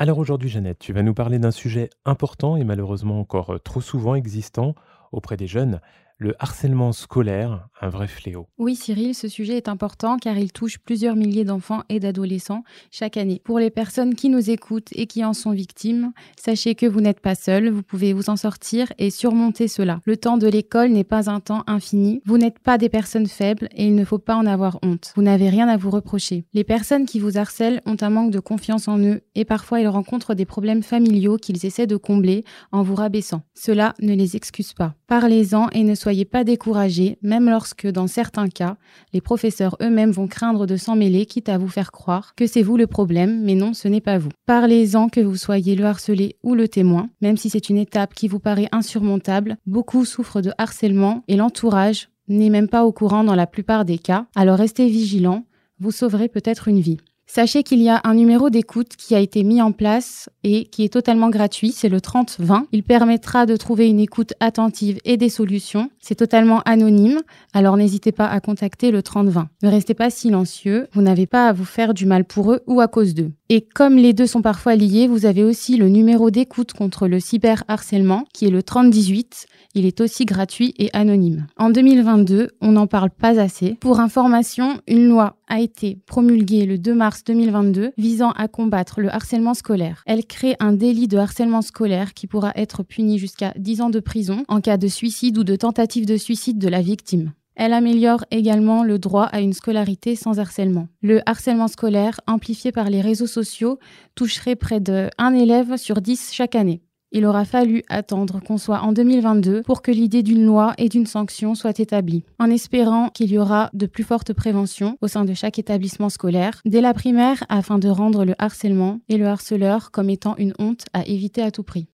Alors aujourd'hui, Jeannette, tu vas nous parler d'un sujet important et malheureusement encore trop souvent existant auprès des jeunes, le harcèlement scolaire, un vrai fléau. Oui, Cyril, ce sujet est important car il touche plusieurs milliers d'enfants et d'adolescents chaque année. Pour les personnes qui nous écoutent et qui en sont victimes, sachez que vous n'êtes pas seul, vous pouvez vous en sortir et surmonter cela. Le temps de l'école n'est pas un temps infini, vous n'êtes pas des personnes faibles et il ne faut pas en avoir honte. Vous n'avez rien à vous reprocher. Les personnes qui vous harcèlent ont un manque de confiance en eux et parfois ils rencontrent des problèmes familiaux qu'ils essaient de combler en vous rabaissant. Cela ne les excuse pas. Parlez-en et ne soyez pas découragés, même lorsque, dans certains cas, les professeurs eux-mêmes vont craindre de s'en mêler, quitte à vous faire croire que c'est vous le problème, mais non, ce n'est pas vous. Parlez-en que vous soyez le harcelé ou le témoin, même si c'est une étape qui vous paraît insurmontable. Beaucoup souffrent de harcèlement et l'entourage n'est même pas au courant dans la plupart des cas. Alors restez vigilants, vous sauverez peut-être une vie. Sachez qu'il y a un numéro d'écoute qui a été mis en place et qui est totalement gratuit, c'est le 30-20. Il permettra de trouver une écoute attentive et des solutions. C'est totalement anonyme, alors n'hésitez pas à contacter le 30-20. Ne restez pas silencieux, vous n'avez pas à vous faire du mal pour eux ou à cause d'eux. Et comme les deux sont parfois liés, vous avez aussi le numéro d'écoute contre le cyberharcèlement, qui est le 30-18. Il est aussi gratuit et anonyme. En 2022, on n'en parle pas assez. Pour information, une loi a été promulguée le 2 mars 2022 visant à combattre le harcèlement scolaire. Elle crée un délit de harcèlement scolaire qui pourra être puni jusqu'à 10 ans de prison en cas de suicide ou de tentative de suicide de la victime. Elle améliore également le droit à une scolarité sans harcèlement. Le harcèlement scolaire, amplifié par les réseaux sociaux, toucherait près d'1 élève sur 10 chaque année. Il aura fallu attendre qu'on soit en 2022 pour que l'idée d'une loi et d'une sanction soit établie, en espérant qu'il y aura de plus fortes préventions au sein de chaque établissement scolaire, dès la primaire, afin de rendre le harcèlement et le harceleur comme étant une honte à éviter à tout prix.